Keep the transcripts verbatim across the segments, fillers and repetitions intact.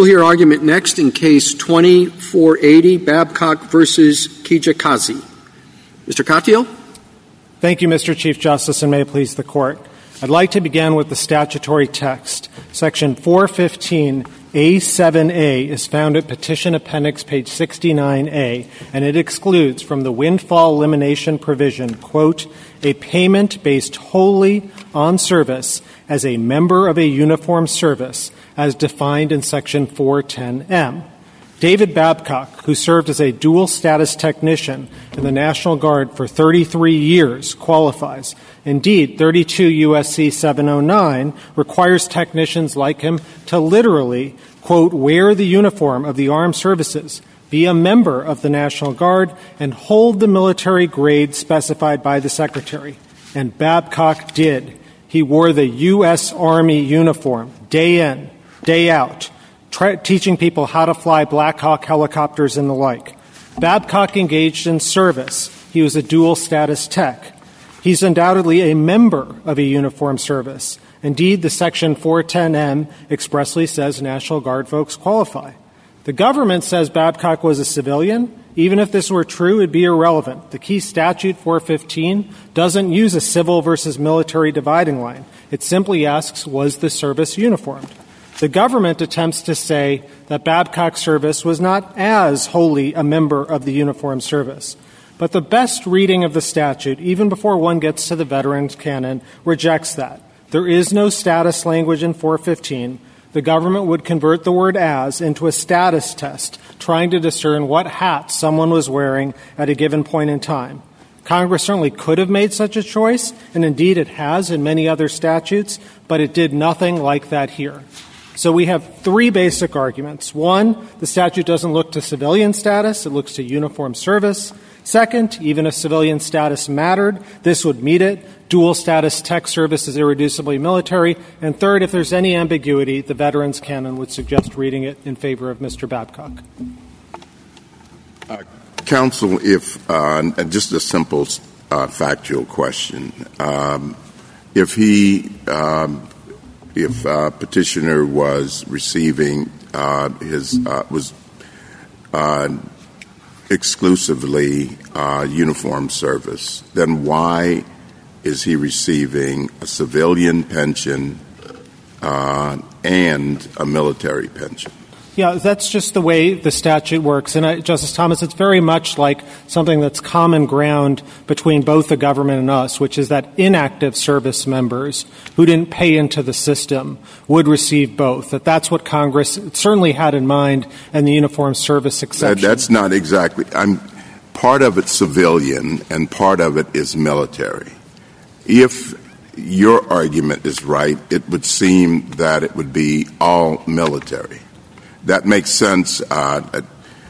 We'll hear argument next in Case twenty four eighty, Babcock versus Kijakazi. Mister Katyal? Thank you, Mister Chief Justice, and may it please the Court. I'd like to begin with the statutory text. Section four fifteen A seven A is found at Petition Appendix, page sixty-nine A, and it excludes from the windfall elimination provision, quote, a payment based wholly on service as a member of a uniform service, as defined in Section four ten M. David Babcock, who served as a dual-status technician in the National Guard for thirty-three years, qualifies. Indeed, thirty-two U S C seven oh nine requires technicians like him to literally, quote, wear the uniform of the armed services, be a member of the National Guard, and hold the military grade specified by the Secretary. And Babcock did. He wore the U S. Army uniform day in, day out, Tra- teaching people how to fly Black Hawk helicopters and the like. Babcock engaged in service. He was a dual-status tech. He's undoubtedly a member of a uniformed service. Indeed, the Section four ten M expressly says National Guard folks qualify. The government says Babcock was a civilian. Even if this were true, it would be irrelevant. The key statute, four fifteen, doesn't use a civil versus military dividing line. It simply asks, was the service uniformed? The government attempts to say that Babcock's service was not as wholly a member of the uniformed service. But the best reading of the statute, even before one gets to the veterans canon, rejects that. There is no status language in four fifteen. The government would convert the word as into a status test, trying to discern what hat someone was wearing at a given point in time. Congress certainly could have made such a choice, and indeed it has in many other statutes, but it did nothing like that here. So we have three basic arguments. One, the statute doesn't look to civilian status. It looks to uniform service. Second, even if civilian status mattered, this would meet it. Dual status tech service is irreducibly military. And third, if there's any ambiguity, the veterans canon would suggest reading it in favor of Mister Babcock. Uh, counsel, if uh, – just a simple uh, factual question. Um, if he um, – If uh, petitioner was receiving uh, his uh, was uh, exclusively uh, uniform service, then why is he receiving a civilian pension uh, and a military pension? Yeah, that's just the way the statute works. And, I, Justice Thomas, it's very much like something that's common ground between both the government and us, which is that inactive service members who didn't pay into the system would receive both, that that's what Congress certainly had in mind and the uniform service exception. That, that's not exactly – I'm part of it's civilian and part of it is military. If your argument is right, it would seem that it would be all military. That makes sense uh,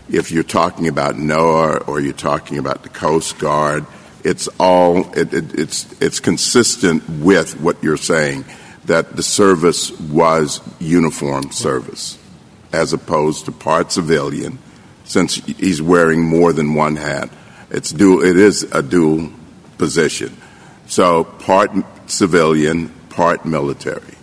if you're talking about NOAA or you're talking about the Coast Guard. It's all it, it, it's it's consistent with what you're saying, that the service was uniform service as opposed to part civilian, since he's wearing more than one hat. It's dual. It is a dual position. So part civilian, part military.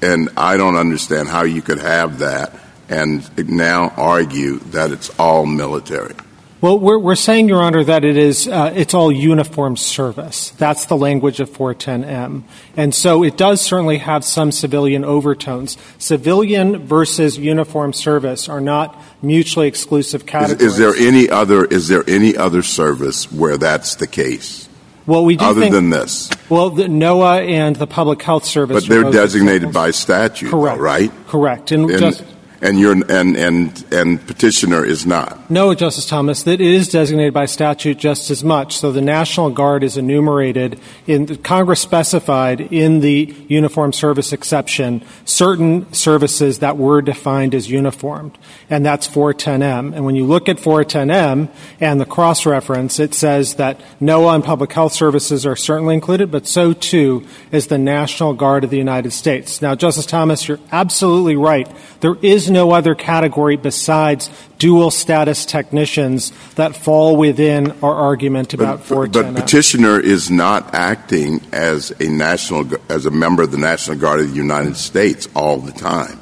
And I don't understand how you could have that and now argue that it's all military. Well, we're, we're saying, Your Honor, that it is uh, it's all uniform service. That's the language of four ten M. And so it does certainly have some civilian overtones. Civilian versus uniform service are not mutually exclusive categories. Is, is there any other is there any other service where that's the case? Well, we do other think, than this? Well, the NOAA and the Public Health Service. But they're designated by statute, though, right? Correct. And, and just, And, you're, and, and, and petitioner is not. No, Justice Thomas, that is designated by statute just as much. So the National Guard is enumerated in the Congress specified in the uniform service exception certain services that were defined as uniformed, and that's four ten M. And when you look at four ten M and the cross-reference, it says that NOAA and public health services are certainly included, but so too is the National Guard of the United States. Now, Justice Thomas, you're absolutely right. There is no other category besides dual status technicians that fall within our argument about four ten M. But, but petitioner is not acting as a national as a member of the National Guard of the United States all the time.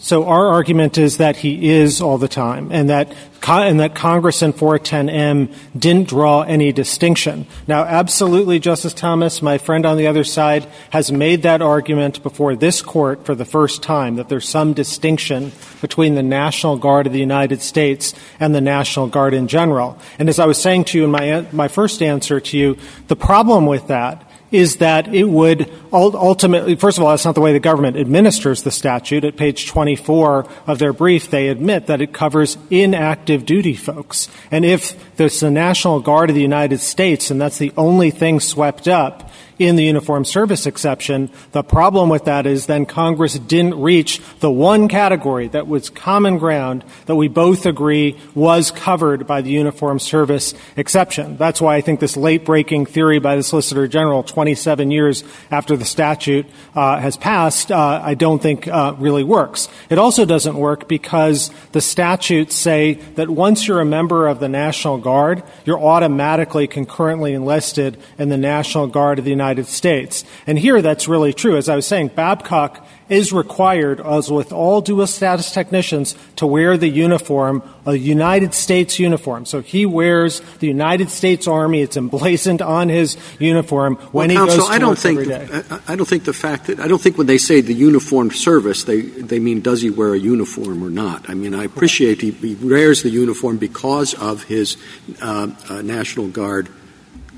So our argument is that he is all the time, and that and that Congress in four ten M didn't draw any distinction. Now, absolutely, Justice Thomas, my friend on the other side, has made that argument before this court for the first time, that there's some distinction between the National Guard of the United States and the National Guard in general. And as I was saying to you in my, my first answer to you, the problem with that is that it would ultimately, first of all, that's not the way the government administers the statute. At page twenty-four of their brief, they admit that it covers inactive duty folks. And if there's the National Guard of the United States, and that's the only thing swept up in the uniform service exception, the problem with that is then Congress didn't reach the one category that was common ground that we both agree was covered by the uniform service exception. That's why I think this late-breaking theory by the Solicitor General twenty-seven years after the statute uh, has passed, uh, I don't think uh, really works. It also doesn't work because the statutes say that once you're a member of the National Guard, you're automatically concurrently enlisted in the National Guard of the United States. United States. And here that's really true. As I was saying, Babcock is required, as with all dual status technicians, to wear the uniform, a United States uniform. So he wears the United States Army. It's emblazoned on his uniform when well, he Counsel, goes to I don't work think every day. The, I don't think the fact that — I don't think when they say the uniformed service, they, they mean does he wear a uniform or not. I mean, I appreciate he, he wears the uniform because of his uh, uh, National Guard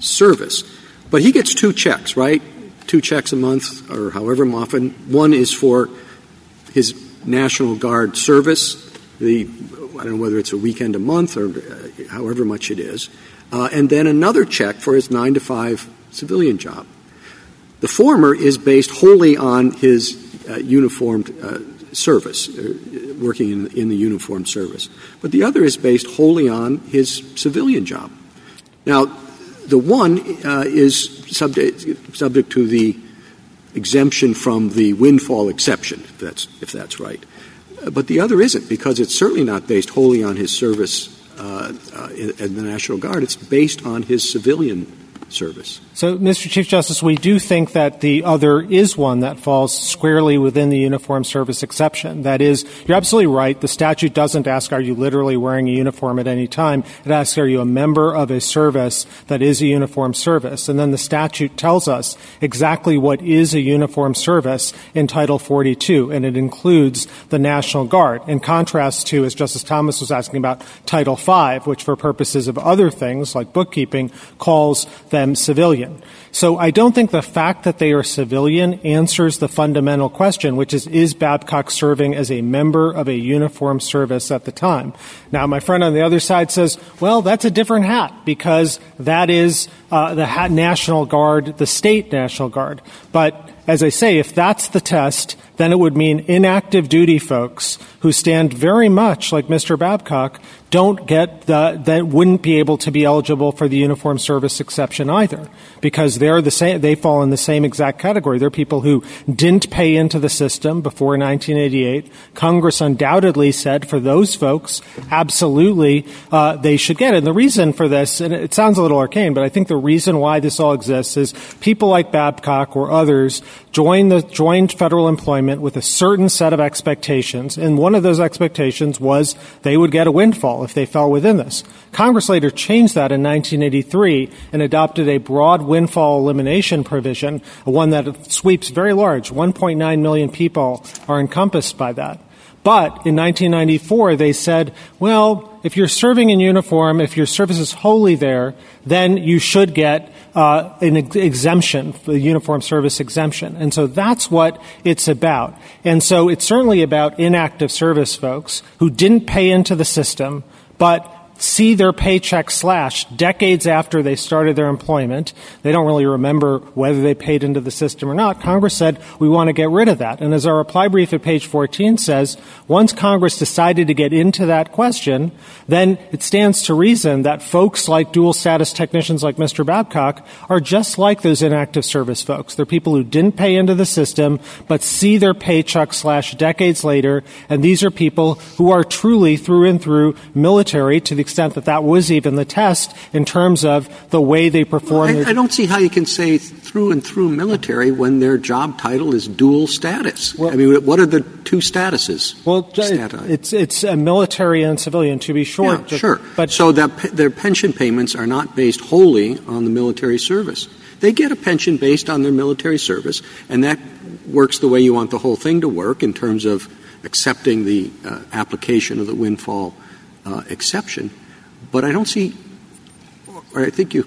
service. But he gets two checks, right? Two checks a month or however often. One is for his National Guard service, the I don't know whether it's a weekend a month or uh, however much it is, uh, and then another check for his nine to five civilian job. The former is based wholly on his uh, uniformed uh, service, uh, working in, in the uniformed service. But the other is based wholly on his civilian job. Now, the one uh, is subject, subject to the exemption from the windfall exception, if that's, if that's right. Uh, but the other isn't, because it's certainly not based wholly on his service uh, uh, in, in the National Guard. It's based on his civilian service. So, Mister Chief Justice, we do think that the other is one that falls squarely within the uniform service exception. That is, you're absolutely right. The statute doesn't ask, are you literally wearing a uniform at any time? It asks, are you a member of a service that is a uniform service? And then the statute tells us exactly what is a uniform service in Title forty-two, and it includes the National Guard. In contrast to, as Justice Thomas was asking about, Title five, which for purposes of other things like bookkeeping calls that civilian. So I don't think the fact that they are civilian answers the fundamental question, which is, is Babcock serving as a member of a uniform service at the time? Now, my friend on the other side says, well, that's a different hat because that is uh, the hat National Guard, the state National Guard. But as I say, if that's the test, then it would mean inactive duty folks who stand very much like Mister Babcock don't get the, that wouldn't be able to be eligible for the uniform service exception either, because they're the same, they fall in the same exact category. They're people who didn't pay into the system before nineteen eighty-eight. Congress undoubtedly said for those folks, absolutely, uh, they should get it. And the reason for this, and it sounds a little arcane, but I think the reason why this all exists is people like Babcock or others joined the, joined federal employment with a certain set of expectations. And one of those expectations was they would get a windfall if they fell within this. Congress later changed that in nineteen eighty-three and adopted a broad windfall elimination provision, one that sweeps very large. one point nine million people are encompassed by that. But in nineteen ninety-four, they said, well, if you're serving in uniform, if your service is wholly there, then you should get uh, an ex- exemption, the uniform service exemption. And so that's what it's about. And so it's certainly about inactive service folks who didn't pay into the system, but see their paycheck slashed decades after they started their employment. They don't really remember whether they paid into the system or not. Congress said, we want to get rid of that. And as our reply brief at page fourteen says, once Congress decided to get into that question, then it stands to reason that folks like dual status technicians like Mister Babcock are just like those inactive service folks. They're people who didn't pay into the system but see their paycheck slashed decades later, and these are people who are truly through and through military to the extent that that was even the test in terms of the way they perform. Well, I, I don't see how you can say through and through military when their job title is dual status. Well, I mean, what are the two statuses? Well, Stati- it's it's a military and civilian, to be sure. Yeah, sure. But so that p- their pension payments are not based wholly on the military service. They get a pension based on their military service, and that works the way you want the whole thing to work in terms of accepting the uh, application of the windfall uh, exception. But I don't see, or I think you,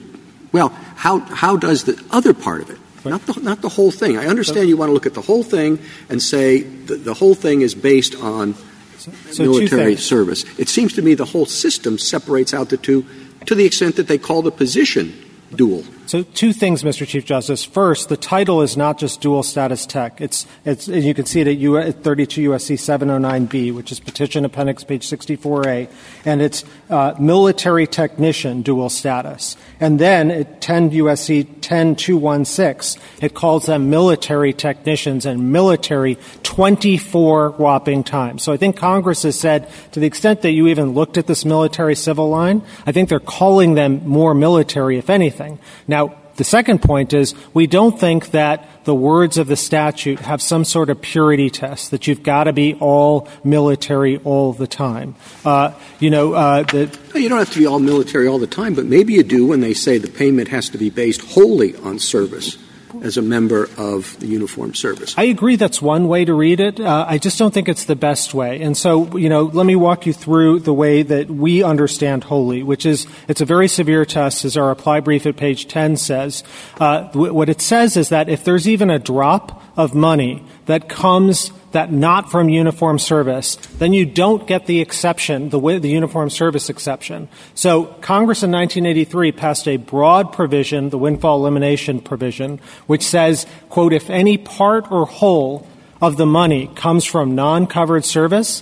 well, how how does the other part of it, not the, not the whole thing. I understand you want to look at the whole thing and say the, the whole thing is based on so, so military service. It seems to me the whole system separates out the two to the extent that they call the position dual. So two things, Mister Chief Justice. First, the title is not just dual status tech. It's, it's and you can see it at U S thirty-two U S C seven oh nine B, which is Petition Appendix, page sixty-four A, and it's uh, military technician dual status. And then at ten U S C ten two sixteen, it calls them military technicians and military twenty-four whopping times. So I think Congress has said, to the extent that you even looked at this military-civil line, I think they're calling them more military, if anything. Now, the second point is we don't think that the words of the statute have some sort of purity test, that you've got to be all military all the time. Uh, you know, uh, the no, you don't have to be all military all the time, but maybe you do when they say the payment has to be based wholly on service as a member of the uniformed service. I agree that's one way to read it. Uh, I just don't think it's the best way. And so, you know, let me walk you through the way that we understand wholly, which is it's a very severe test, as our reply brief at page ten says. Uh, w- what it says is that if there's even a drop of money that comes that not from uniform service, then you don't get the exception, the, the uniform service exception. So Congress in nineteen eighty-three passed a broad provision, the windfall elimination provision, which says, quote, if any part or whole of the money comes from non-covered service,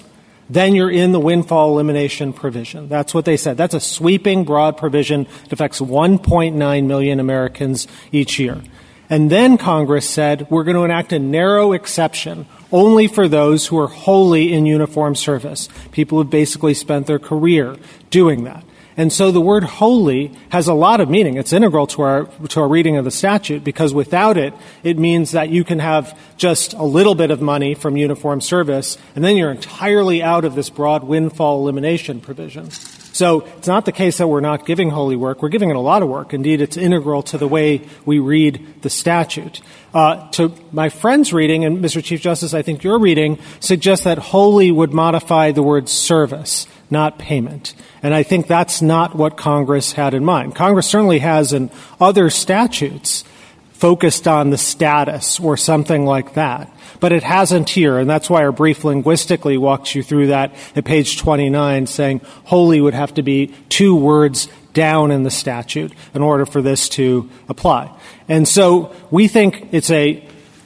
then you're in the windfall elimination provision. That's what they said. That's a sweeping, broad provision that affects one point nine million Americans each year. And then Congress said, we're going to enact a narrow exception only for those who are wholly in uniform service, people who have basically spent their career doing that. And so the word wholly has a lot of meaning. It's integral to our to our reading of the statute because without it, it means that you can have just a little bit of money from uniform service, and then you're entirely out of this broad windfall elimination provision. So it's not the case that we're not giving wholly work. We're giving it a lot of work. Indeed, it's integral to the way we read the statute. Uh, to my friend's reading, and Mister Chief Justice, I think your reading suggests that wholly would modify the word service, not payment. And I think that's not what Congress had in mind. Congress certainly has in other statutes focused on the status or something like that. But it hasn't here, and that's why our brief linguistically walks you through that at page twenty-nine, saying wholly would have to be two words down in the statute in order for this to apply. And so we think it's a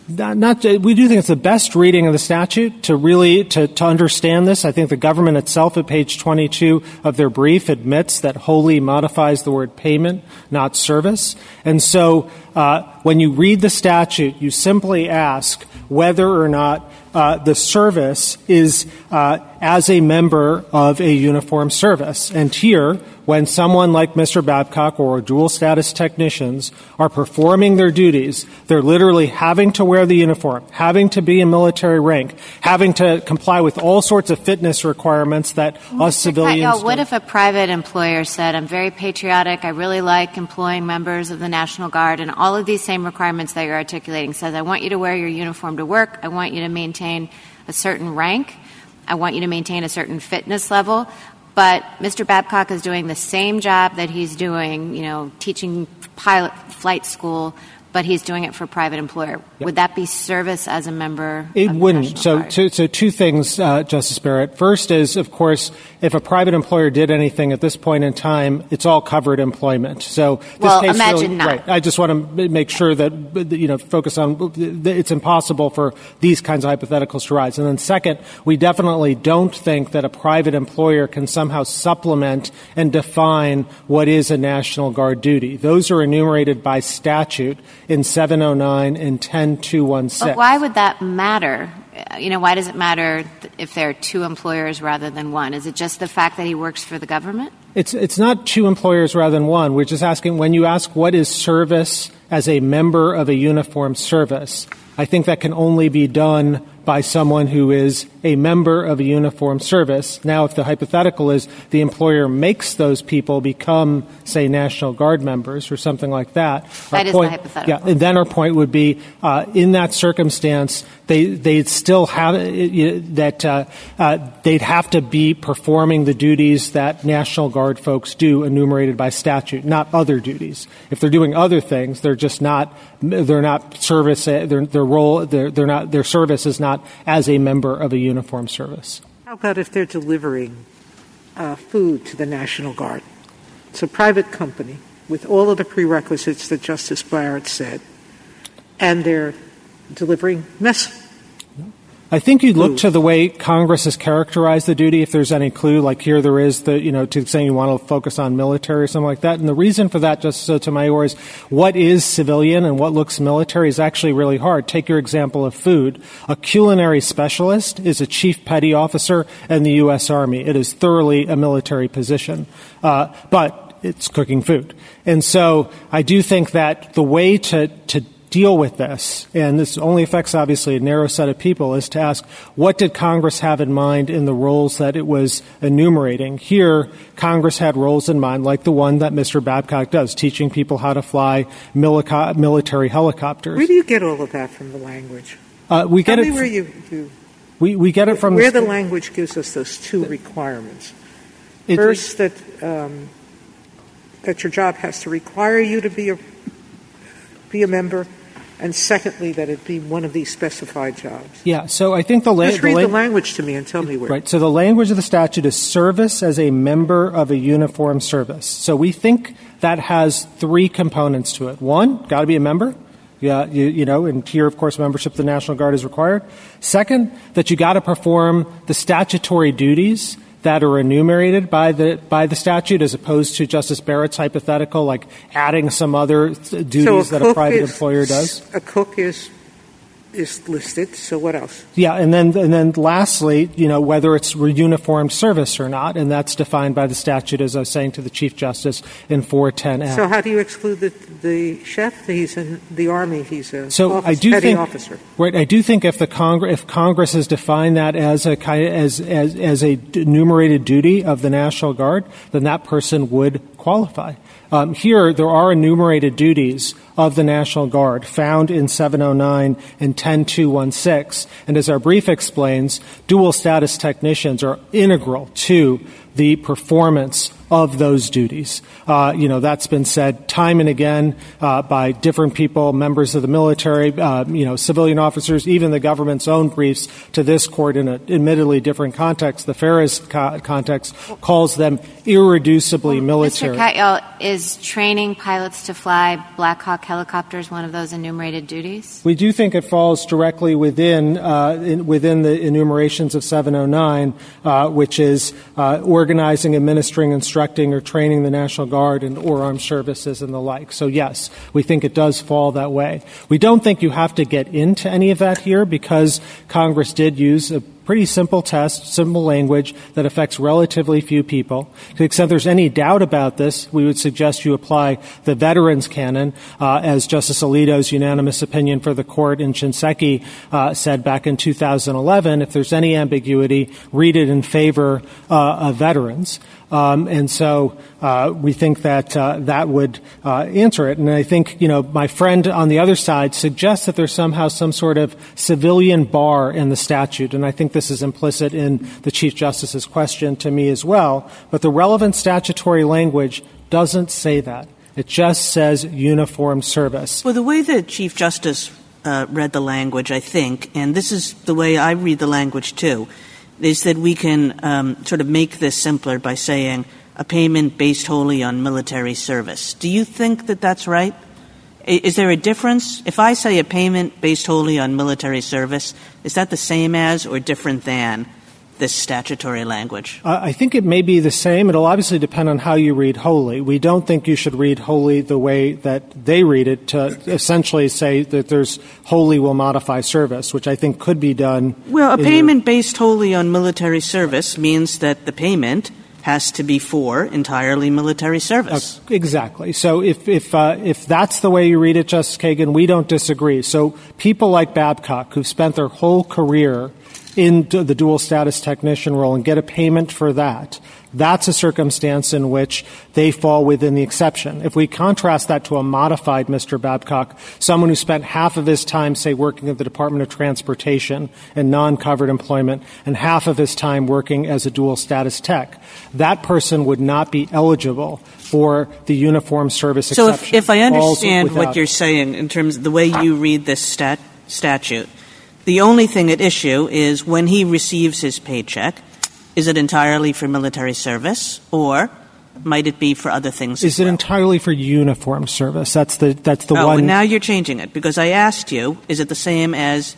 Not, not, we do think it's the best reading of the statute to really, to, to understand this. I think the government itself at page twenty-two of their brief admits that wholly modifies the word payment, not service. And so, uh, when you read the statute, you simply ask whether or not Uh, the service is uh, as a member of a uniform service. And here, when someone like Mister Babcock or dual-status technicians are performing their duties, they're literally having to wear the uniform, having to be in military rank, having to comply with all sorts of fitness requirements that Mister us civilians Katyal, what if a private employer said, I'm very patriotic, I really like employing members of the National Guard, and all of these same requirements that you're articulating says, I want you to wear your uniform to work, I want you to maintain a certain rank. I want you to maintain a certain fitness level. But Mister Babcock is doing the same job that he's doing, you know, teaching pilot flight school, but he's doing it for private employer. Yep. Would that be service as a member? It of wouldn't. So, two, so two things, uh, Justice Barrett. First is, of course, if a private employer did anything at this point in time, it's all covered employment. So, this well, case imagine really, not. Right, I just want to make sure that you know focus on. It's impossible for these kinds of hypotheticals to rise. And then, second, we definitely don't think that a private employer can somehow supplement and define what is a National Guard duty. Those are enumerated by statute in seven oh nine and ten two sixteen. But why would that matter? You know, why does it matter if there are two employers rather than one? Is it just the fact that he works for the government? It's it's not two employers rather than one. We're just asking, when you ask what is service as a member of a uniform service, I think that can only be done by someone who is a member of a uniform service. Now, if the hypothetical is the employer makes those people become, say, National Guard members or something like that. That is the hypothetical. Yeah, and then our point would be, uh, in that circumstance, they, they'd still have it, that uh, uh, they'd have to be performing the duties that National Guard folks do enumerated by statute, not other duties. If they're doing other things, they're just not, they're not service, their, their role, they're, they're not, their service is not as a member of a uniform service. How about if they're delivering uh, food to the National Guard? It's a private company with all of the prerequisites that Justice Barrett said, and they're delivering mess. I think you'd look to the way Congress has characterized the duty, if there's any clue, like here there is, the, you know, to saying you want to focus on military or something like that. And the reason for that, Justice Sotomayor, is what is civilian and what looks military is actually really hard. Take your example of food. A culinary specialist is a chief petty officer in the U S Army. It is thoroughly a military position. Uh, but it's cooking food. And so I do think that the way to, to deal with this, and this only affects obviously a narrow set of people, is to ask, what did Congress have in mind in the roles that it was enumerating? Here, Congress had roles in mind like the one that Mister Babcock does, teaching people how to fly milico- military helicopters. Where do you get all of that from the language? Uh, we get Tell it. Me where you, you, we we get it from where the, the language gives us those two requirements. It, First, that um, that your job has to require you to be a be a member. And secondly, that it be one of these specified jobs. Yeah, so I think the language... Just read the, la- the language to me and tell me where. Right, so the language of the statute is service as a member of a uniform service. So we think that has three components to it. One, got to be a member. Yeah, you, you know, and here, of course, membership of the National Guard is required. Second, that you got to perform the statutory duties that are enumerated by the by the statute, as opposed to Justice Barrett's hypothetical, like adding some other th- duties so a that a private is, employer does. A cook is is listed. So what else? Yeah, and then and then lastly, you know, whether it's uniformed service or not, and that's defined by the statute, as I was saying to the Chief Justice in four ten F. So how do you exclude the the chef? He's in the Army. He's a so office, I do petty think, officer. Right. I do think if the Congre- if Congress has defined that as a as as as a enumerated duty of the National Guard, then that person would qualify. Um, here, there are enumerated duties of the National Guard found in seven oh nine and ten two sixteen. And as our brief explains, dual status technicians are integral to the performance of those duties. Uh, you know, that's been said time and again uh, by different people, members of the military, uh, you know, civilian officers, even the government's own briefs to this court in an admittedly different context. The FERS co- context calls them irreducibly well, military. Mister Katyal, is training pilots to fly Black Hawk helicopters one of those enumerated duties? We do think it falls directly within uh, in, within the enumerations of seven oh nine, uh, which is uh, organizing, administering, and instructing or training the National Guard and or armed services and the like. So, yes, we think it does fall that way. We don't think you have to get into any of that here because Congress did use a pretty simple test, simple language that affects relatively few people. To the extent there's any doubt about this, we would suggest you apply the veterans canon, uh, as Justice Alito's unanimous opinion for the court in Shinseki uh, said back in two thousand eleven. If there's any ambiguity, read it in favor uh, of veterans. Um, and so uh, we think that uh, that would uh, answer it. And I think, you know, my friend on the other side suggests that there's somehow some sort of civilian bar in the statute. And I think this is implicit in the Chief Justice's question to me as well, but the relevant statutory language doesn't say that. It just says uniform service. Well, the way the Chief Justice uh, read the language, I think, and this is the way I read the language too, is that we can um, sort of make this simpler by saying a payment based wholly on military service. Do you think that that's right? Is there a difference? If I say a payment based wholly on military service, is that the same as or different than this statutory language? Uh, I think it may be the same. It'll obviously depend on how you read wholly. We don't think you should read wholly the way that they read it to essentially say that there's wholly will modify service, which I think could be done. Well, a payment your... based wholly on military service means that the payment has to be for entirely military service. Uh, exactly. So if if uh, if that's the way you read it, Justice Kagan, we don't disagree. So people like Babcock, who've spent their whole career in the dual status technician role and get a payment for that, that's a circumstance in which they fall within the exception. If we contrast that to a modified Mister Babcock, someone who spent half of his time, say, working at the Department of Transportation and non-covered employment, and half of his time working as a dual-status tech, that person would not be eligible for the uniform service so exception. So if, if I understand what you're saying in terms of the way you read this stat- statute, the only thing at issue is when he receives his paycheck, is it entirely for military service, or might it be for other things? Is well? it entirely for uniform service? That's the that's the oh, one. Oh, now you're changing it, because I asked you, is it the same as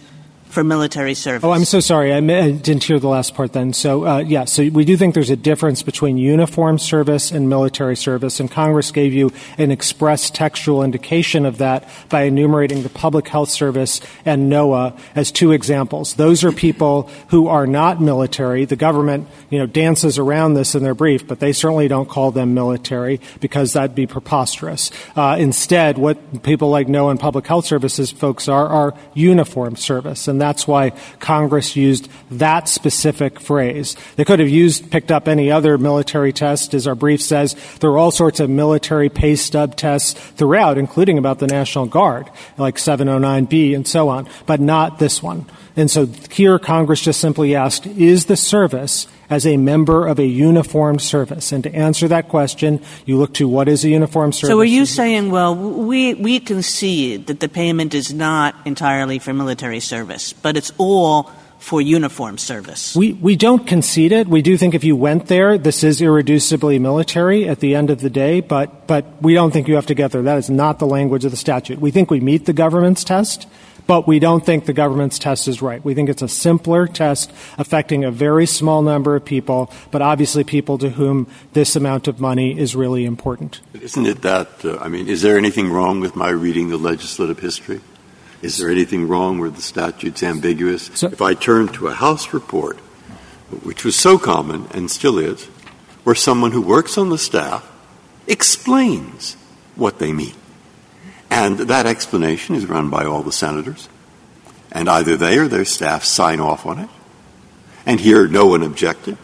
for military service? Oh, I'm so sorry. I didn't hear the last part then. So, uh, yeah, so we do think there's a difference between uniform service and military service, and Congress gave you an express textual indication of that by enumerating the Public Health Service and NOAA as two examples. Those are people who are not military. The government, you know, dances around this in their brief, but they certainly don't call them military because that'd be preposterous. Uh, instead, what people like NOAA and Public Health Services folks are, are uniform service, and And that's why Congress used that specific phrase. They could have used, picked up any other military test. As our brief says, there are all sorts of military pay stub tests throughout, including about the National Guard, like seven oh nine B and so on, but not this one. And so here Congress just simply asked, is the service as a member of a uniformed service? And to answer that question, you look to what is a uniformed service. So are you saying, well, we, we concede that the payment is not entirely for military service, but it's all for uniform service? We we don't concede it. We do think if you went there, this is irreducibly military at the end of the day, but but we don't think you have to get there. That is not the language of the statute. We think we meet the government's test, but we don't think the government's test is right. We think it's a simpler test affecting a very small number of people, but obviously people to whom this amount of money is really important. Isn't it that, uh, I mean, is there anything wrong with my reading the legislative history? Is there anything wrong where the statute's ambiguous? So, if I turn to a House report, which was so common and still is, where someone who works on the staff explains what they mean. And that explanation is run by all the senators, and either they or their staff sign off on it. And here no one objected.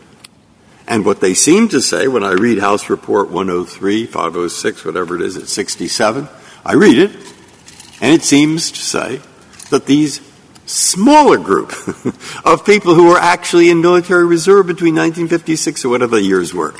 And what they seem to say, when I read House Report one oh three, five oh six, whatever it is, at sixty-seven, I read it, and it seems to say that these smaller group of people who were actually in military reserve between nineteen fifty-six or whatever the years were,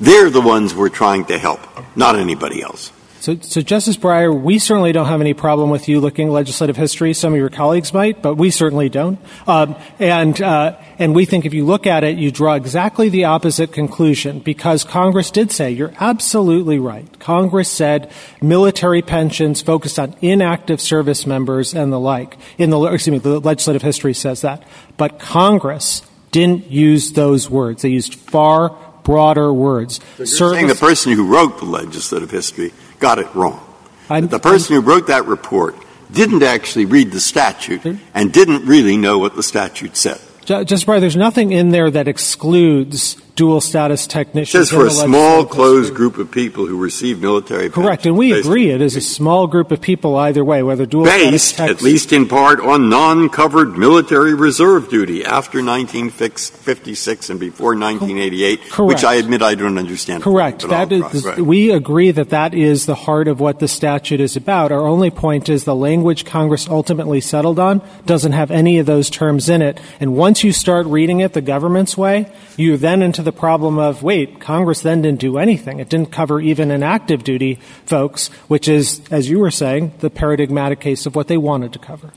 they're the ones we're trying to help, not anybody else. So, so, Justice Breyer, we certainly don't have any problem with you looking at legislative history. Some of your colleagues might, but we certainly don't. Um, and uh, and we think if you look at it, you draw exactly the opposite conclusion, because Congress did say, you're absolutely right. Congress said military pensions focused on inactive service members and the like. In the, excuse me, the legislative history says that. But Congress didn't use those words. They used far broader words. So you're service- saying the person who wrote the legislative history got it wrong. The person I'm, who wrote that report didn't actually read the statute and didn't really know what the statute said. Justice Breyer, there's nothing in there that excludes dual status technicians. Just for a small, closed history. group of people who receive military pensions. Correct, and we basically agree it is a small group of people either way, whether dual based, status technicians. Based, at least in part, on non-covered military reserve duty after nineteen fifty-six and before nineteen eighty-eight, Correct. Which I admit I don't understand. Correct. Point, that is, right. We agree that that is the heart of what the statute is about. Our only point is the language Congress ultimately settled on doesn't have any of those terms in it. And once you start reading it the government's way, you then into the problem of, wait, Congress then didn't do anything. It didn't cover even inactive duty folks, which is, as you were saying, the paradigmatic case of what they wanted to cover.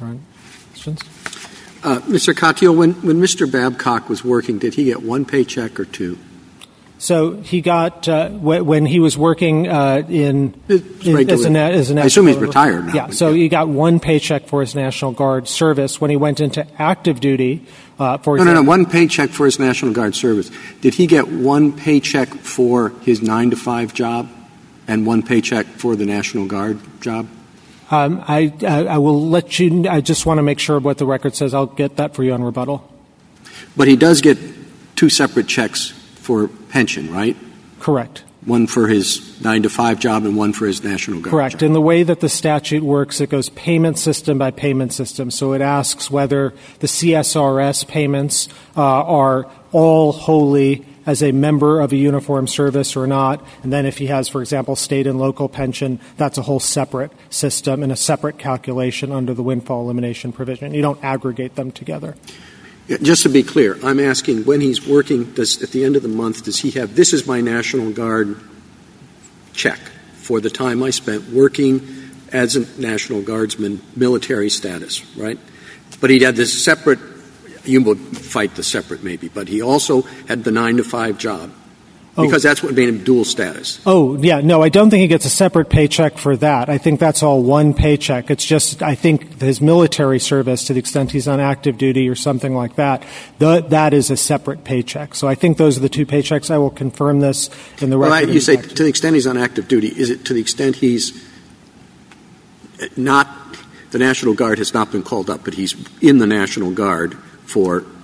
All right. Questions? Uh, Mister Katyal, when, when Mister Babcock was working, did he get one paycheck or two? So he got uh, w- when he was working uh, in right as, a, as a national. I assume he's retired now. Yeah. So yeah. he got one paycheck for his National Guard service. When he went into active duty, uh, for his no, no, no, one paycheck for his National Guard service. Did he get one paycheck for his nine to five job, and one paycheck for the National Guard job? Um, I, I I will let you. I just want to make sure what the record says. I'll get that for you on rebuttal. But he does get two separate checks for pension, right? Correct. One for his nine to five job and one for his National Guard Correct. job. And the way that the statute works, it goes payment system by payment system. So it asks whether the C S R S payments uh, are all wholly as a member of a uniformed service or not. And then if he has, for example, state and local pension, that's a whole separate system and a separate calculation under the windfall elimination provision. You don't aggregate them together. Just to be clear, I'm asking when he's working, does at the end of the month, does he have, this is my National Guard check for the time I spent working as a National Guardsman, military status, right? But he had this separate, you will fight the separate maybe, but he also had the nine to five job. Because that's what made him dual status. Oh, yeah. No, I don't think he gets a separate paycheck for that. I think that's all one paycheck. It's just, I think, his military service, to the extent he's on active duty or something like that, the, that is a separate paycheck. So I think those are the two paychecks. I will confirm this in the record. Well, I, you say active. To the extent he's on active duty, is it to the extent he's not – the National Guard has not been called up, but he's in the National Guard for –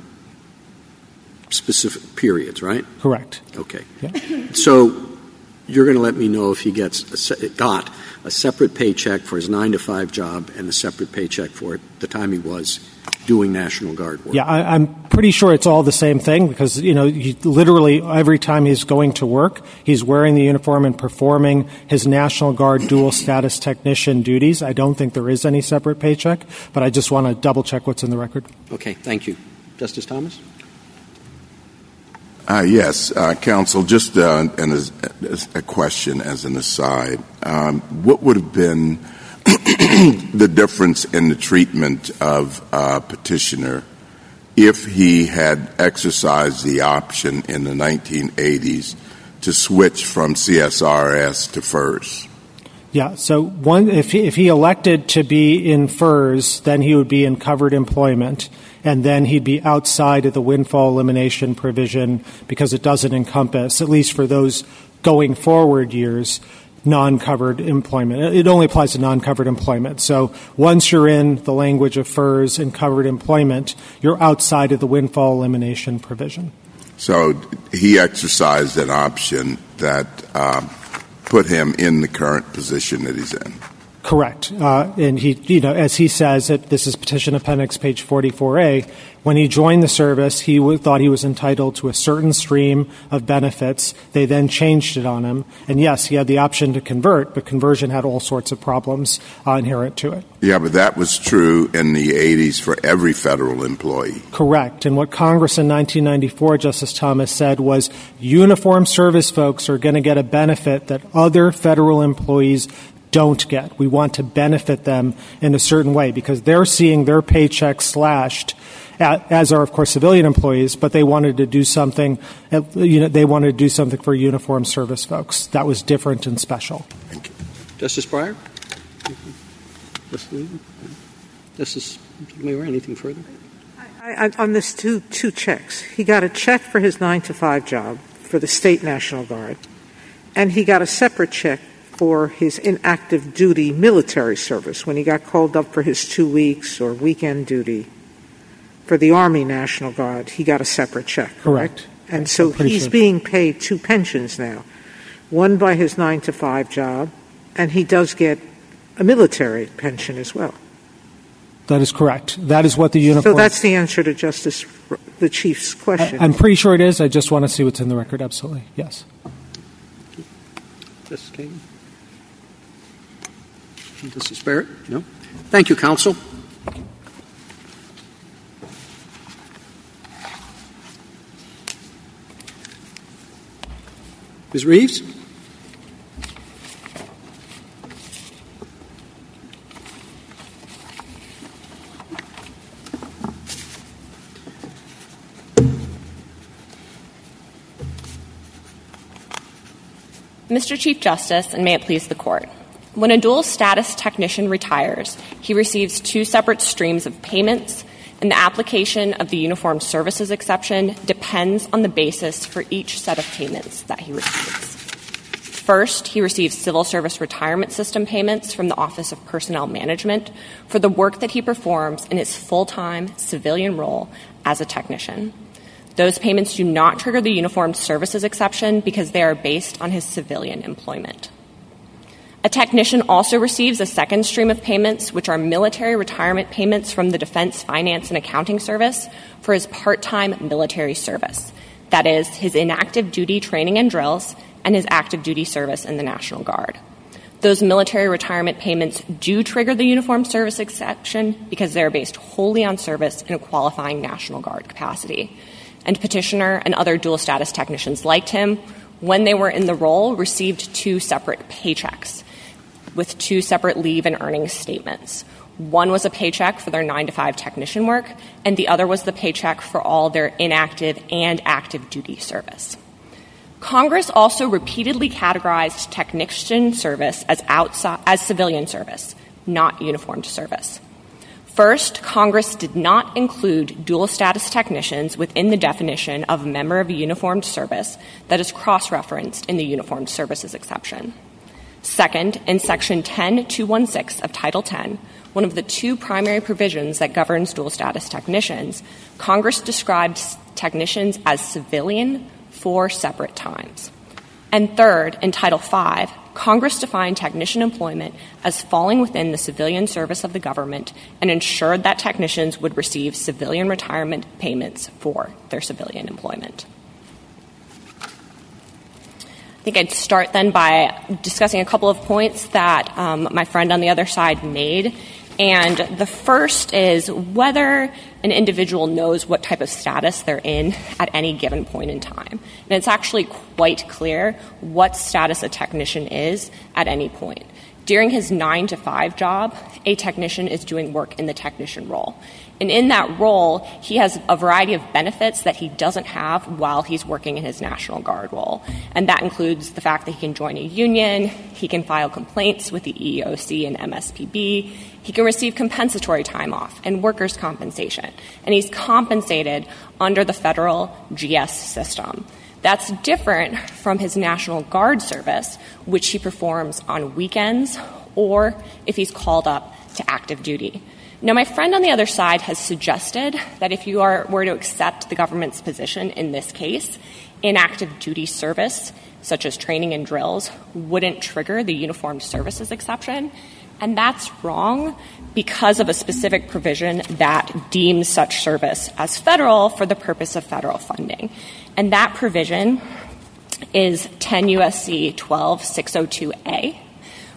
specific periods, right? Correct. Okay. Yeah. So you're going to let me know if he gets a se- got a separate paycheck for his nine to five job and a separate paycheck for the time he was doing National Guard work. Yeah, I, I'm pretty sure it's all the same thing because, you know, he, literally every time he's going to work, he's wearing the uniform and performing his National Guard dual status technician duties. I don't think there is any separate paycheck, but I just want to double-check what's in the record. Okay. Thank you. Justice Thomas? Uh, yes, uh, counsel, just uh, an, a, a question as an aside. Um, what would have been the difference in the treatment of uh, petitioner if he had exercised the option in the nineteen eighties to switch from C S R S to FERS? Yeah. So one, if he, if he elected to be in FERS, then he would be in covered employment. And then he'd be outside of the windfall elimination provision because it doesn't encompass, at least for those going forward years, non-covered employment. It only applies to non-covered employment. So once you're in the language of FERS and covered employment, you're outside of the windfall elimination provision. So he exercised an option that uh, put him in the current position that he's in. Correct. Uh, and he, you know, as he says, it, this is Petition Appendix, page forty-four A, when he joined the service, he w- thought he was entitled to a certain stream of benefits. They then changed it on him. And, yes, he had the option to convert, but conversion had all sorts of problems uh, inherent to it. Yeah, but that was true in the eighties for every federal employee. Correct. And what Congress in nineteen ninety-four, Justice Thomas, said was uniformed service folks are going to get a benefit that other federal employees don't get. We want to benefit them in a certain way because they're seeing their paychecks slashed, as are, of course, civilian employees, but they wanted to do something, you know, they wanted to do something for uniformed service folks. That was different and special. Thank you. Justice Breyer? Justice Breyer, anything further? I, I, on this two, two checks. He got a check for his nine to five job for the state National Guard, and he got a separate check for his inactive duty military service when he got called up for his two weeks or weekend duty for the Army National Guard. He got a separate check. Correct. correct? And so he's sure. being paid two pensions now, one by his nine to five job, and he does get a military pension as well. That is correct. That is what the uniform. So that's the answer to Justice the Chief's question. I, I'm pretty sure it is. I just want to see what's in the record. Absolutely. Yes. Justice Kagan. Justice Barrett? No? Thank you, counsel. Miz Reeves? Mister Chief Justice, and may it please the Court, when a dual-status technician retires, he receives two separate streams of payments, and the application of the Uniform Services Exception depends on the basis for each set of payments that he receives. First, he receives Civil Service Retirement System payments from the Office of Personnel Management for the work that he performs in his full-time civilian role as a technician. Those payments do not trigger the Uniformed Services Exception because they are based on his civilian employment. A technician also receives a second stream of payments, which are military retirement payments from the Defense Finance and Accounting Service for his part-time military service, that is, his inactive duty training and drills, and his active duty service in the National Guard. Those military retirement payments do trigger the Uniform Service Exception because they are based wholly on service in a qualifying National Guard capacity. And Petitioner and other dual-status technicians like him, when they were in the role, received two separate paychecks with two separate leave and earnings statements. One was a paycheck for their nine to five technician work, and the other was the paycheck for all their inactive and active duty service. Congress also repeatedly categorized technician service as outside, as civilian service, not uniformed service. First, Congress did not include dual-status technicians within the definition of a member of a uniformed service that is cross-referenced in the Uniformed Services Exception. Second, in Section ten two sixteen of Title ten, one of the two primary provisions that governs dual-status technicians, Congress described technicians as civilian four separate times. And third, in Title five, Congress defined technician employment as falling within the civilian service of the government and ensured that technicians would receive civilian retirement payments for their civilian employment. I think I'd start then by discussing a couple of points that um, my friend on the other side made. And the first is whether an individual knows what type of status they're in at any given point in time. And it's actually quite clear what status a technician is at any point. During his nine to five job, a technician is doing work in the technician role. And in that role, he has a variety of benefits that he doesn't have while he's working in his National Guard role. And that includes the fact that he can join a union, he can file complaints with the E E O C and M S P B, he can receive compensatory time off and workers' compensation. And he's compensated under the federal G S system. That's different from his National Guard service, which he performs on weekends or if he's called up to active duty. Now, my friend on the other side has suggested that if you are, were to accept the government's position in this case, inactive duty service, such as training and drills, wouldn't trigger the Uniformed Services Exception. And that's wrong because of a specific provision that deems such service as federal for the purpose of federal funding. And that provision is ten U S C twelve six oh two A.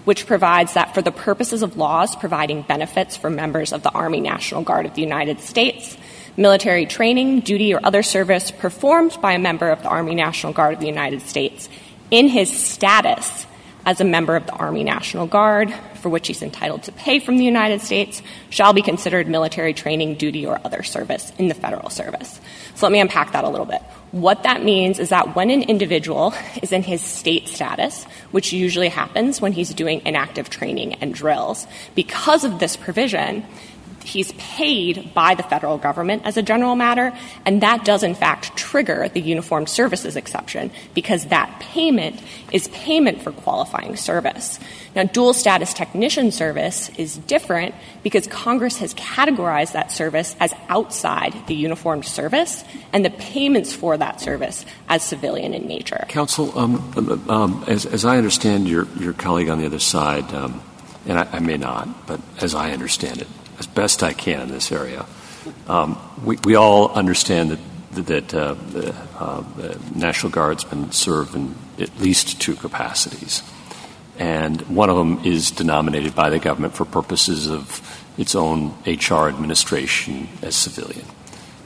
Which provides that for the purposes of laws providing benefits for members of the Army National Guard of the United States, military training, duty, or other service performed by a member of the Army National Guard of the United States in his status as a member of the Army National Guard, for which he's entitled to pay from the United States, shall be considered military training, duty, or other service in the federal service. So let me unpack that a little bit. What that means is that when an individual is in his state status, which usually happens when he's doing inactive training and drills, because of this provision, he's paid by the federal government as a general matter, and that does, in fact, trigger the Uniformed Services Exception because that payment is payment for qualifying service. Now, dual-status technician service is different because Congress has categorized that service as outside the uniformed service and the payments for that service as civilian in nature. Counsel, um, um, as, as I understand your, your colleague on the other side, um, and I, I may not, but as I understand it, as best I can in this area. Um, we, we all understand that that uh, the, uh, the National Guard's been served in at least two capacities, and one of them is denominated by the government for purposes of its own H R administration as civilian.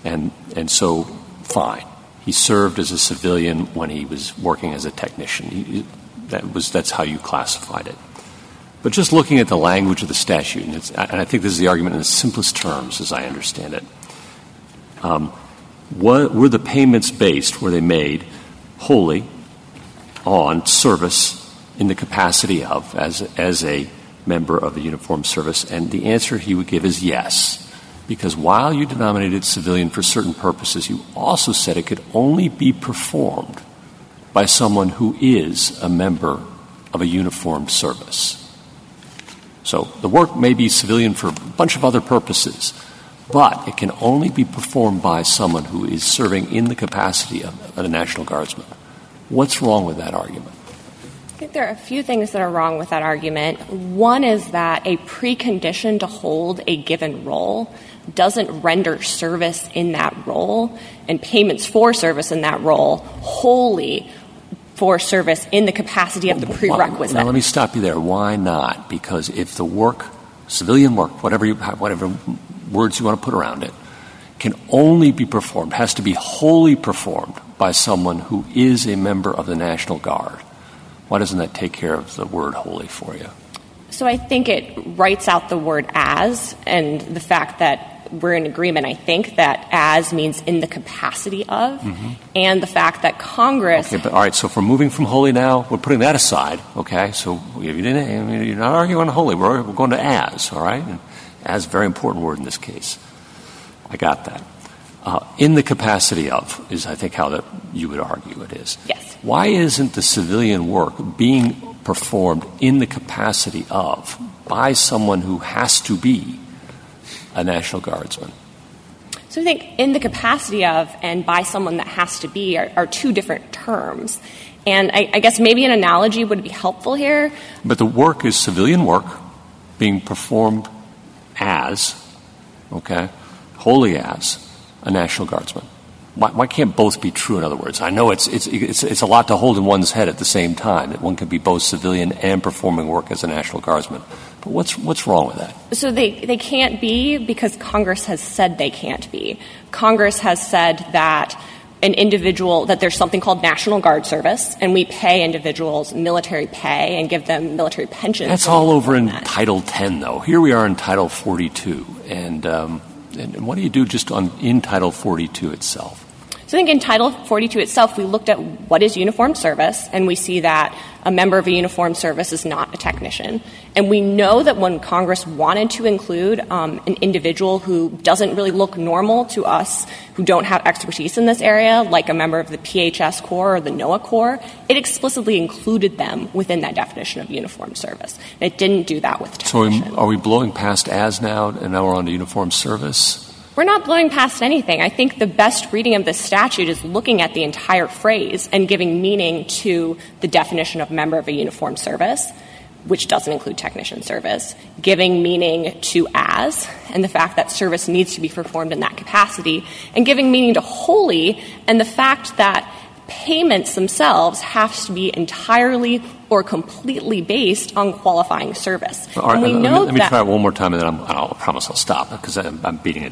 And and so, fine. He served as a civilian when he was working as a technician. He, that was that's how you classified it. But just looking at the language of the statute, and, it's, and I think this is the argument in the simplest terms, as I understand it, um, what, were the payments based, were they made wholly on service in the capacity of as, as a member of the uniformed service? And the answer he would give is yes, because while you denominated civilian for certain purposes, you also said it could only be performed by someone who is a member of a uniformed service. So the work may be civilian for a bunch of other purposes, but it can only be performed by someone who is serving in the capacity of a National Guardsman. What's wrong with that argument? I think there are a few things that are wrong with that argument. One is that a precondition to hold a given role doesn't render service in that role and payments for service in that role wholly for service in the capacity of the prerequisite. Now, let me stop you there. Why not? Because if the work, civilian work, whatever you, whatever words you want to put around it, can only be performed, has to be wholly performed by someone who is a member of the National Guard, why doesn't that take care of the word wholly for you? So I think it writes out the word as, and the fact that we're in agreement, I think, that as means in the capacity of, mm-hmm. and the fact that Congress... Okay, but all right, so if we're moving from wholly now, we're putting that aside, okay? So you didn't, you're not arguing on wholly, we're, we're going to as, all right? And as, very important word in this case. I got that. Uh, in the capacity of is, I think, how that you would argue it is. Yes. Why isn't the civilian work being performed in the capacity of by someone who has to be a National Guardsman? So I think in the capacity of and by someone that has to be are, are two different terms. And I, I guess maybe an analogy would be helpful here. But the work is civilian work being performed as, okay, wholly as a National Guardsman. Why, why can't both be true, in other words? I know it's, it's, it's, it's a lot to hold in one's head at the same time, that one can be both civilian and performing work as a National Guardsman. But what's, what's wrong with that? So they, they can't be because Congress has said they can't be. Congress has said that an individual, that there's something called National Guard service, and we pay individuals military pay and give them military pensions. That's all over in that. Title ten, though. Here we are in Title forty-two. And, um, and what do you do just on in Title forty-two itself? So I think in Title forty-two itself, we looked at what is uniformed service, and we see that a member of a uniformed service is not a technician. And we know that when Congress wanted to include um, an individual who doesn't really look normal to us, who don't have expertise in this area, like a member of the P H S Corps or the NOAA Corps, it explicitly included them within that definition of uniformed service. And it didn't do that with technician. So are we blowing past as now, and now we're on to uniformed service? We're not blowing past anything. I think the best reading of this statute is looking at the entire phrase and giving meaning to the definition of member of a uniformed service, which doesn't include technician service, giving meaning to as, and the fact that service needs to be performed in that capacity, and giving meaning to wholly, and the fact that payments themselves have to be entirely or completely based on qualifying service. Right, and we let, know let me, let me try it one more time, and then I'm, I'll promise I'll stop, because I'm, I'm beating it.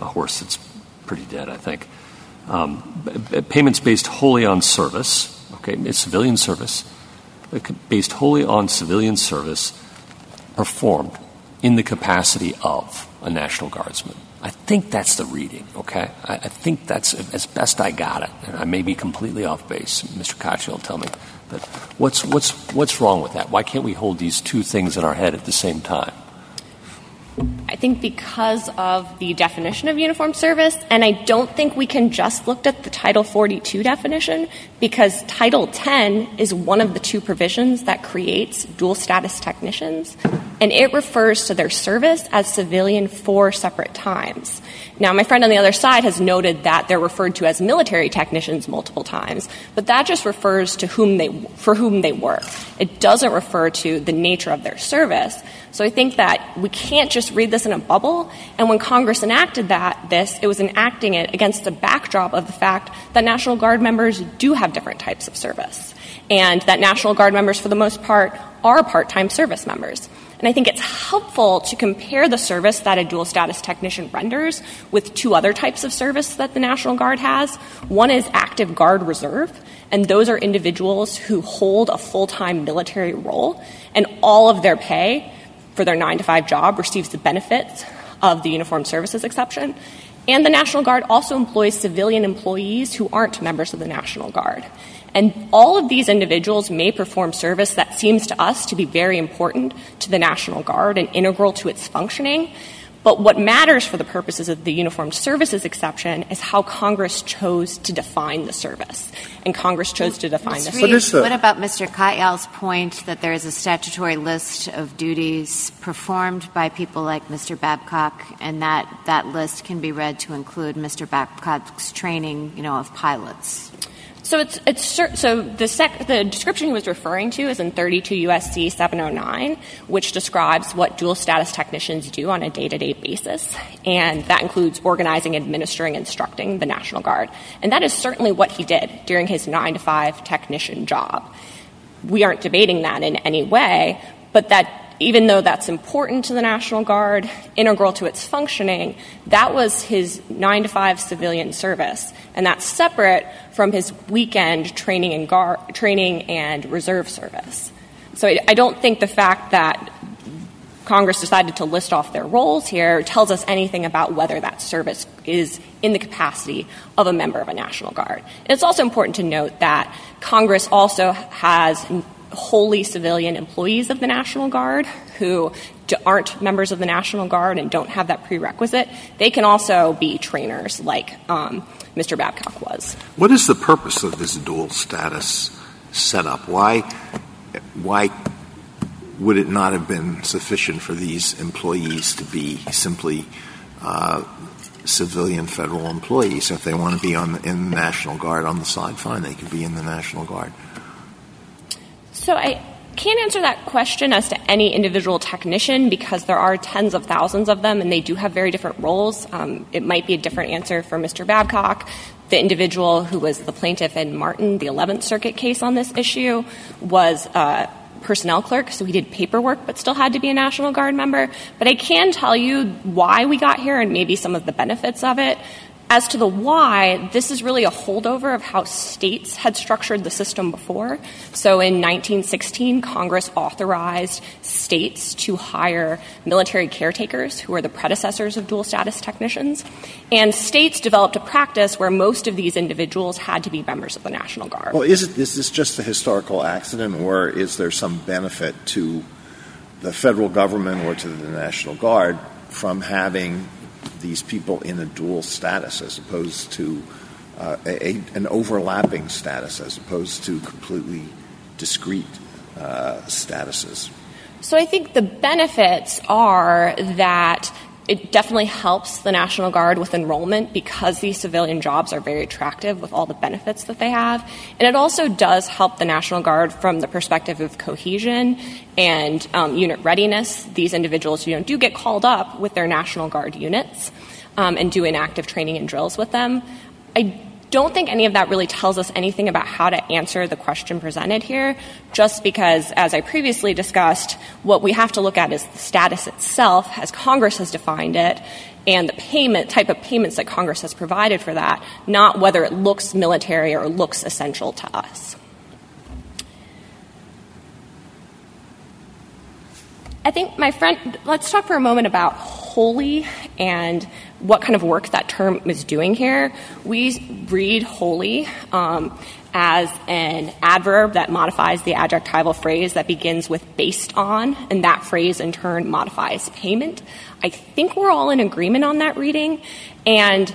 A horse that's pretty dead, I think. Um, b- b- payments based wholly on service, okay, it's civilian service, based wholly on civilian service performed in the capacity of a National Guardsman. I think that's the reading, okay? I, I think that's as best I got it, and I may be completely off base. Mister Kotchell will tell me. But what's, what's, what's wrong with that? Why can't we hold these two things in our head at the same time? I think because of the definition of uniformed service, and I don't think we can just look at the Title forty-two definition, because Title ten is one of the two provisions that creates dual status technicians, and it refers to their service as civilian four separate times. Now, my friend on the other side has noted that they're referred to as military technicians multiple times, but that just refers to whom they, for whom they work. It doesn't refer to the nature of their service. So I think that we can't just read this in a bubble. And when Congress enacted that, this, it was enacting it against the backdrop of the fact that National Guard members do have different types of service, and that National Guard members, for the most part, are part-time service members. And I think it's helpful to compare the service that a dual-status technician renders with two other types of service that the National Guard has. One is active guard reserve, and those are individuals who hold a full-time military role, and all of their pay for their nine to five job receives the benefits of the uniformed services exception. And the National Guard also employs civilian employees who aren't members of the National Guard. And all of these individuals may perform service that seems to us to be very important to the National Guard and integral to its functioning. But what matters for the purposes of the uniformed services exception is how Congress chose to define the service. And Congress chose to define the service. What about Mister Katyal's point that there is a statutory list of duties performed by people like Mister Babcock, and that that list can be read to include Mister Babcock's training, you know, of pilots? So it's it's so the sec, the description he was referring to is in thirty-two U S C seven oh nine, which describes what dual status technicians do on a day-to-day basis, and that includes organizing, administering, instructing the National Guard. And that is certainly what he did during his nine to five technician job. We aren't debating that in any way, but that even though that's important to the National Guard, integral to its functioning, that was his nine to five civilian service, and that's separate from his weekend training and guard, training and reserve service. So I, I don't think the fact that Congress decided to list off their roles here tells us anything about whether that service is in the capacity of a member of a National Guard. And it's also important to note that Congress also has wholly civilian employees of the National Guard who aren't members of the National Guard and don't have that prerequisite. They can also be trainers like um, Mister Babcock was. What is the purpose of this dual status setup? Why, why would it not have been sufficient for these employees to be simply uh, civilian federal employees? If they want to be on the, in the National Guard on the side, fine, they can be in the National Guard. So I can't answer that question as to any individual technician because there are tens of thousands of them, and they do have very different roles. Um, it might be a different answer for Mister Babcock. The individual who was the plaintiff in Martin, the eleventh Circuit case on this issue, was a personnel clerk, so he did paperwork but still had to be a National Guard member. But I can tell you why we got here and maybe some of the benefits of it. As to the why, this is really a holdover of how states had structured the system before. So in nineteen sixteen, Congress authorized states to hire military caretakers, who are the predecessors of dual status technicians. And states developed a practice where most of these individuals had to be members of the National Guard. Well, is, it, is this just a historical accident, or is there some benefit to the federal government or to the National Guard from having these people in a dual status as opposed to uh, a, an overlapping status as opposed to completely discrete uh, statuses? So I think the benefits are that it definitely helps the National Guard with enrollment because these civilian jobs are very attractive with all the benefits that they have. And it also does help the National Guard from the perspective of cohesion and um, unit readiness. These individuals, you know, do get called up with their National Guard units um, and do inactive training and drills with them. I don't think any of that really tells us anything about how to answer the question presented here, just because, as I previously discussed, what we have to look at is the status itself, as Congress has defined it, and the payment type of payments that Congress has provided for that, not whether it looks military or looks essential to us. I think, my friend, let's talk for a moment about wholly and what kind of work that term is doing here. We read wholly um, as an adverb that modifies the adjectival phrase that begins with based on, and that phrase in turn modifies payment. I think we're all in agreement on that reading, and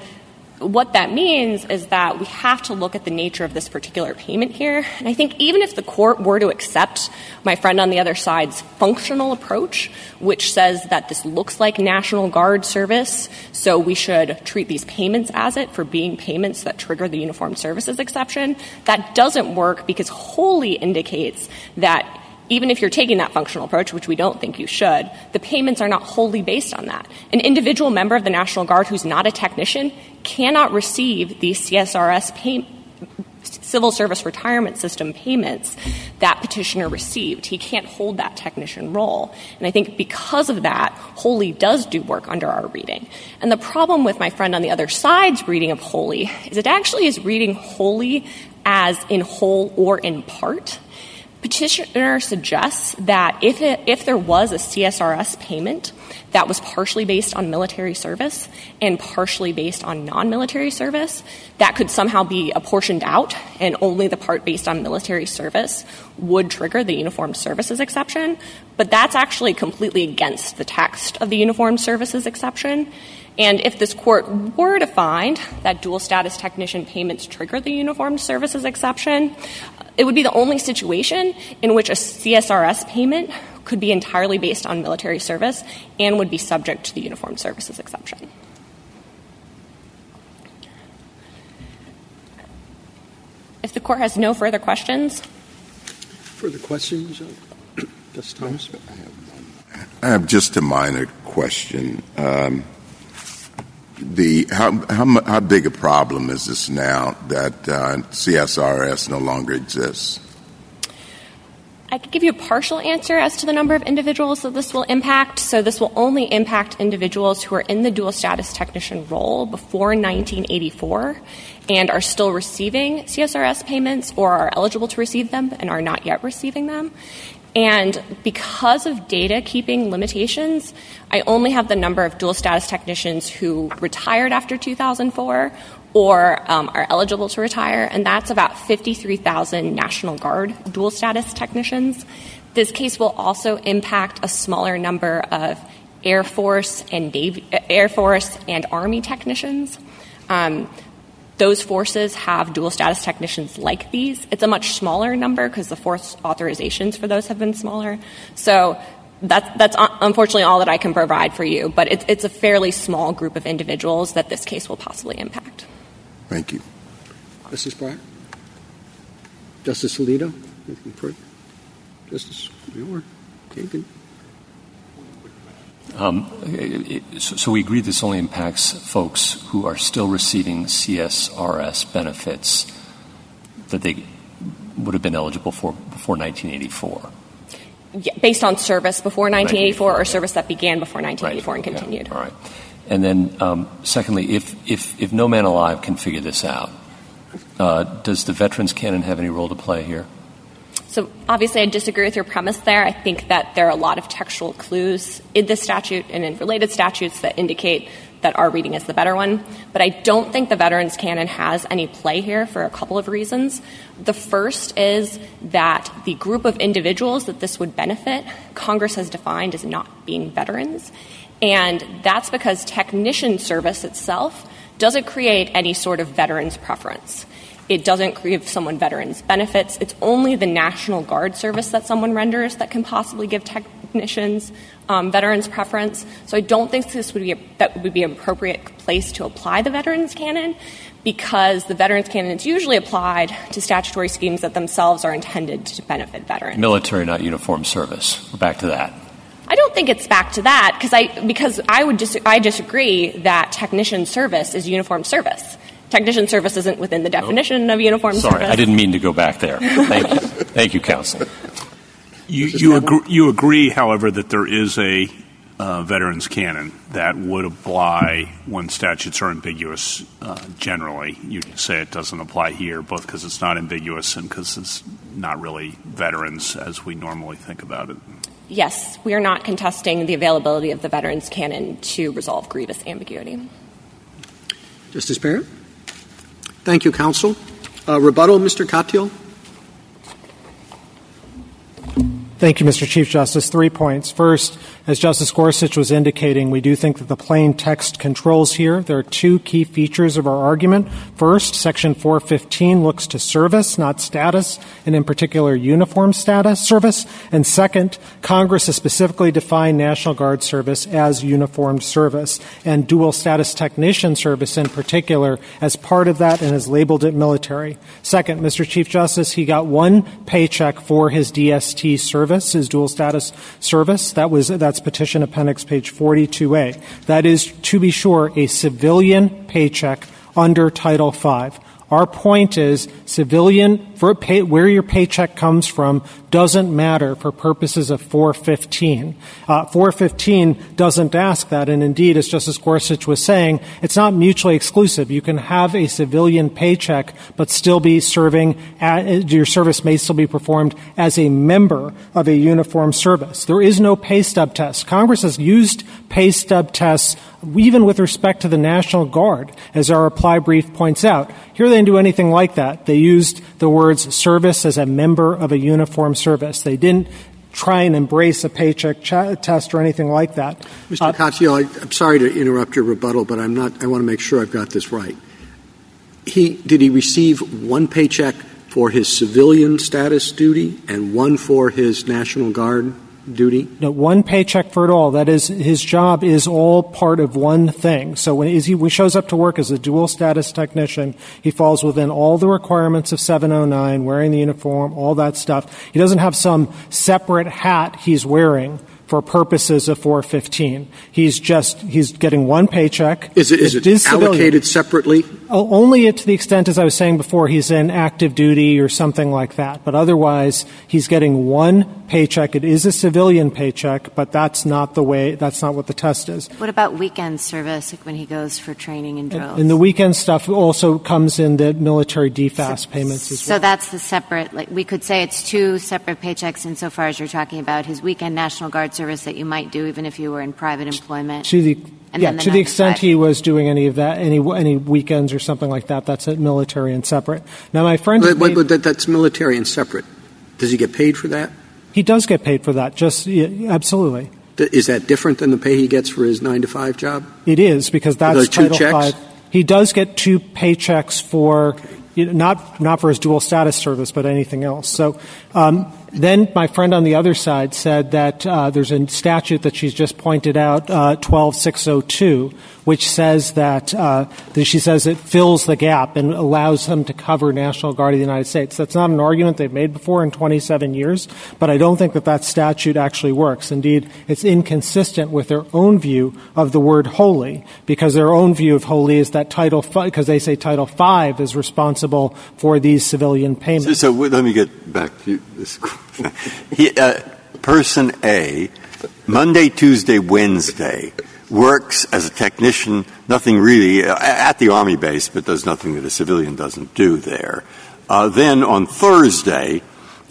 what that means is that we have to look at the nature of this particular payment here. And I think even if the court were to accept my friend on the other side's functional approach, which says that this looks like National Guard service, so we should treat these payments as it for being payments that trigger the uniformed services exception, that doesn't work because wholly indicates that even if you're taking that functional approach, which we don't think you should, the payments are not wholly based on that. An individual member of the National Guard who's not a technician cannot receive the C S R S pay- Civil Service Retirement System payments that petitioner received. He can't hold that technician role. And I think because of that, wholly does do work under our reading. And the problem with my friend on the other side's reading of wholly is it actually is reading wholly as in whole or in part. Petitioner suggests that if, it, if there was a C S R S payment that was partially based on military service and partially based on non-military service, that could somehow be apportioned out, and only the part based on military service would trigger the uniformed services exception. But that's actually completely against the text of the uniformed services exception. And if this court were to find that dual-status technician payments trigger the uniformed services exception, it would be the only situation in which a C S R S payment could be entirely based on military service and would be subject to the uniformed services exception. If the court has no further questions. Further questions? Justice Thomas? I have one. I have just a minor question. Um, The how, how how big a problem is this now that uh, C S R S no longer exists? I could give you a partial answer as to the number of individuals that this will impact. So this will only impact individuals who are in the dual status technician role before nineteen eighty-four and are still receiving C S R S payments or are eligible to receive them and are not yet receiving them. And because of data-keeping limitations, I only have the number of dual-status technicians who retired after two thousand four or um, are eligible to retire, and that's about fifty-three thousand National Guard dual-status technicians. This case will also impact a smaller number of Air Force and Navy, Air Force and Army technicians. Um, Those forces have dual-status technicians like these. It's a much smaller number because the force authorizations for those have been smaller. So that's, that's unfortunately all that I can provide for you, but it's, it's a fairly small group of individuals that this case will possibly impact. Thank you. Justice Breyer? Justice Alito? Anything further? Justice Breyer? Kagan? Um, so we agree this only impacts folks who are still receiving C S R S benefits that they would have been eligible for before nineteen eighty-four. Yeah, based on service before nineteen eighty-four, nineteen eighty-four or yeah. service that began before nineteen eighty-four right. and continued. Yeah. All right. And then um, secondly, if, if, if no man alive can figure this out, uh, does the veterans canon have any role to play here? So obviously I disagree with your premise there. I think that there are a lot of textual clues in this statute and in related statutes that indicate that our reading is the better one. But I don't think the veterans canon has any play here for a couple of reasons. The first is that the group of individuals that this would benefit, Congress has defined as not being veterans. And that's because technician service itself doesn't create any sort of veterans preference. It doesn't give someone veterans benefits. It's only the National Guard service that someone renders that can possibly give technicians um, veterans preference. So I don't think this would be a, that would be an appropriate place to apply the veterans canon, because the veterans canon is usually applied to statutory schemes that themselves are intended to benefit veterans. Military, not uniformed service. We're back to that. I don't think it's back to that because I because I would dis- I disagree that technician service is uniformed service. Technician service isn't within the definition nope. of uniform Sorry, service. Sorry, I didn't mean to go back there. Thank you. Thank you, counsel. You, you, agree, you agree, however, that there is a uh, veterans canon that would apply when statutes are ambiguous uh, generally. You say it doesn't apply here, both because it's not ambiguous and because it's not really veterans as we normally think about it. Yes, we are not contesting the availability of the veterans canon to resolve grievous ambiguity. Justice Barrett? Thank you, counsel. Uh, rebuttal, Mister Katyal. Thank you, Mister Chief Justice. Three points. First, as Justice Gorsuch was indicating, we do think that the plain text controls here. There are two key features of our argument. First, Section four fifteen looks to service, not status, and in particular uniform status service. And second, Congress has specifically defined National Guard service as uniformed service and dual status technician service in particular as part of that and has labeled it military. Second, Mister Chief Justice, he got one paycheck for his D S T service, his dual status service. That was that's Petition Appendix page forty-two A. That is, to be sure, a civilian paycheck under Title five. Our point is civilian, for pay, where your paycheck comes from, doesn't matter for purposes of four fifteen. Uh, four fifteen doesn't ask that, and indeed, as Justice Gorsuch was saying, it's not mutually exclusive. You can have a civilian paycheck but still be serving at, your service may still be performed as a member of a uniform service. There is no pay stub test. Congress has used pay stub tests even with respect to the National Guard, as our reply brief points out. Here they didn't do anything like that. They used the words service as a member of a uniform service. They didn't try and embrace a paycheck ch- test or anything like that. Mister Uh, Katyal, I'm sorry to interrupt your rebuttal, but I'm not, I want to make sure I've got this right. He, did he receive one paycheck for his civilian status duty and one for his National Guard duty? No, one paycheck for it all. That is, his job is all part of one thing. So when is he when shows up to work as a dual-status technician, he falls within all the requirements of seven oh nine, wearing the uniform, all that stuff. He doesn't have some separate hat he's wearing for purposes of four fifteen. He's just, he's getting one paycheck. Is it, is it, it allocated separately? Only to the extent, as I was saying before, he's in active duty or something like that. But otherwise, he's getting one paycheck. It is a civilian paycheck, but that's not the way, that's not what the test is. What about weekend service, like when he goes for training and drills? And, and the weekend stuff also comes in the military D FAS so, payments as well. So that's the separate, like we could say it's two separate paychecks insofar as you're talking about his weekend National Guard service that you might do even if you were in private employment. To the, and yeah, the to the extent he was doing any of that, any any weekends or something like that, that's at military and separate. Now, my friend... But, made, but that, that's military and separate. Does he get paid for that? He does get paid for that, just yeah, absolutely. Th- is that different than the pay he gets for his nine to five job? It is, because that's Title checks? five. He does get two paychecks for... Okay. Not not for his dual status service, but anything else. So um, then my friend on the other side said that uh, there's a statute that she's just pointed out, uh, twelve six oh two, which says that, uh, that she says it fills the gap and allows them to cover National Guard of the United States. That's not an argument they've made before in twenty-seven years, but I don't think that that statute actually works. Indeed, it's inconsistent with their own view of the word wholly, because their own view of wholly is that Title V, because they say Title V is responsible for these civilian payments. So, so let me get back to you. This he, uh, person A, Monday, Tuesday, Wednesday, works as a technician, nothing really, uh, at the Army base, but does nothing that a civilian doesn't do there. Uh, then on Thursday,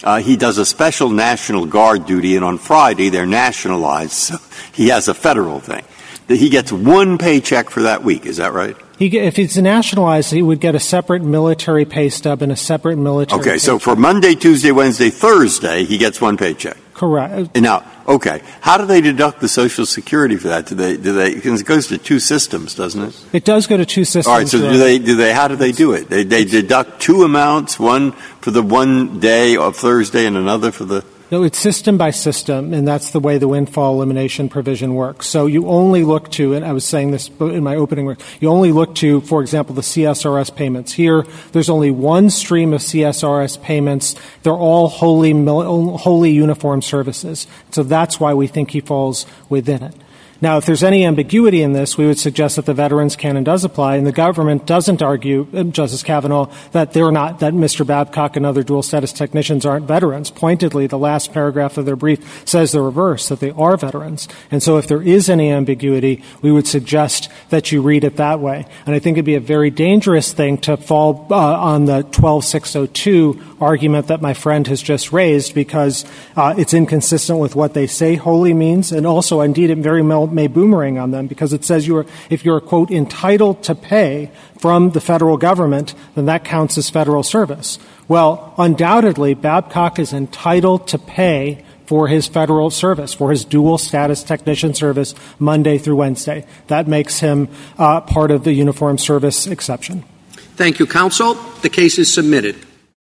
uh, he does a special National Guard duty, and on Friday they're nationalized, so he has a federal thing. He gets one paycheck for that week. Is that right? He, if he's nationalized, he would get a separate military pay stub and a separate military Okay, paycheck. So for Monday, Tuesday, Wednesday, Thursday, he gets one paycheck. Correct. And now, okay, how do they deduct the Social Security for that? Do they, do they, because it goes to two systems, doesn't it? It does go to two systems. All right, so do they, do they, how do they do it? They, they deduct two amounts, one for the one day of Thursday and another for the... No, it's system by system, and that's the way the windfall elimination provision works. So you only look to, and I was saying this in my opening work, you only look to, for example, the C S R S payments. Here, there's only one stream of C S R S payments. They're all wholly, wholly uniform services. So that's why we think he falls within it. Now, if there's any ambiguity in this, we would suggest that the veterans canon does apply, and the government doesn't argue, Justice Kavanaugh, that they're not, that Mister Babcock and other dual-status technicians aren't veterans. Pointedly, the last paragraph of their brief says the reverse, that they are veterans. And so if there is any ambiguity, we would suggest that you read it that way. And I think it would be a very dangerous thing to fall uh, on the twelve six oh two argument that my friend has just raised, because uh, it's inconsistent with what they say wholly means, and also, indeed, it very well may boomerang on them, because it says you're, if you're, quote, entitled to pay from the federal government, then that counts as federal service. Well, undoubtedly, Babcock is entitled to pay for his federal service, for his dual-status technician service Monday through Wednesday. That makes him uh, part of the uniform service exception. Thank you, counsel. The case is submitted.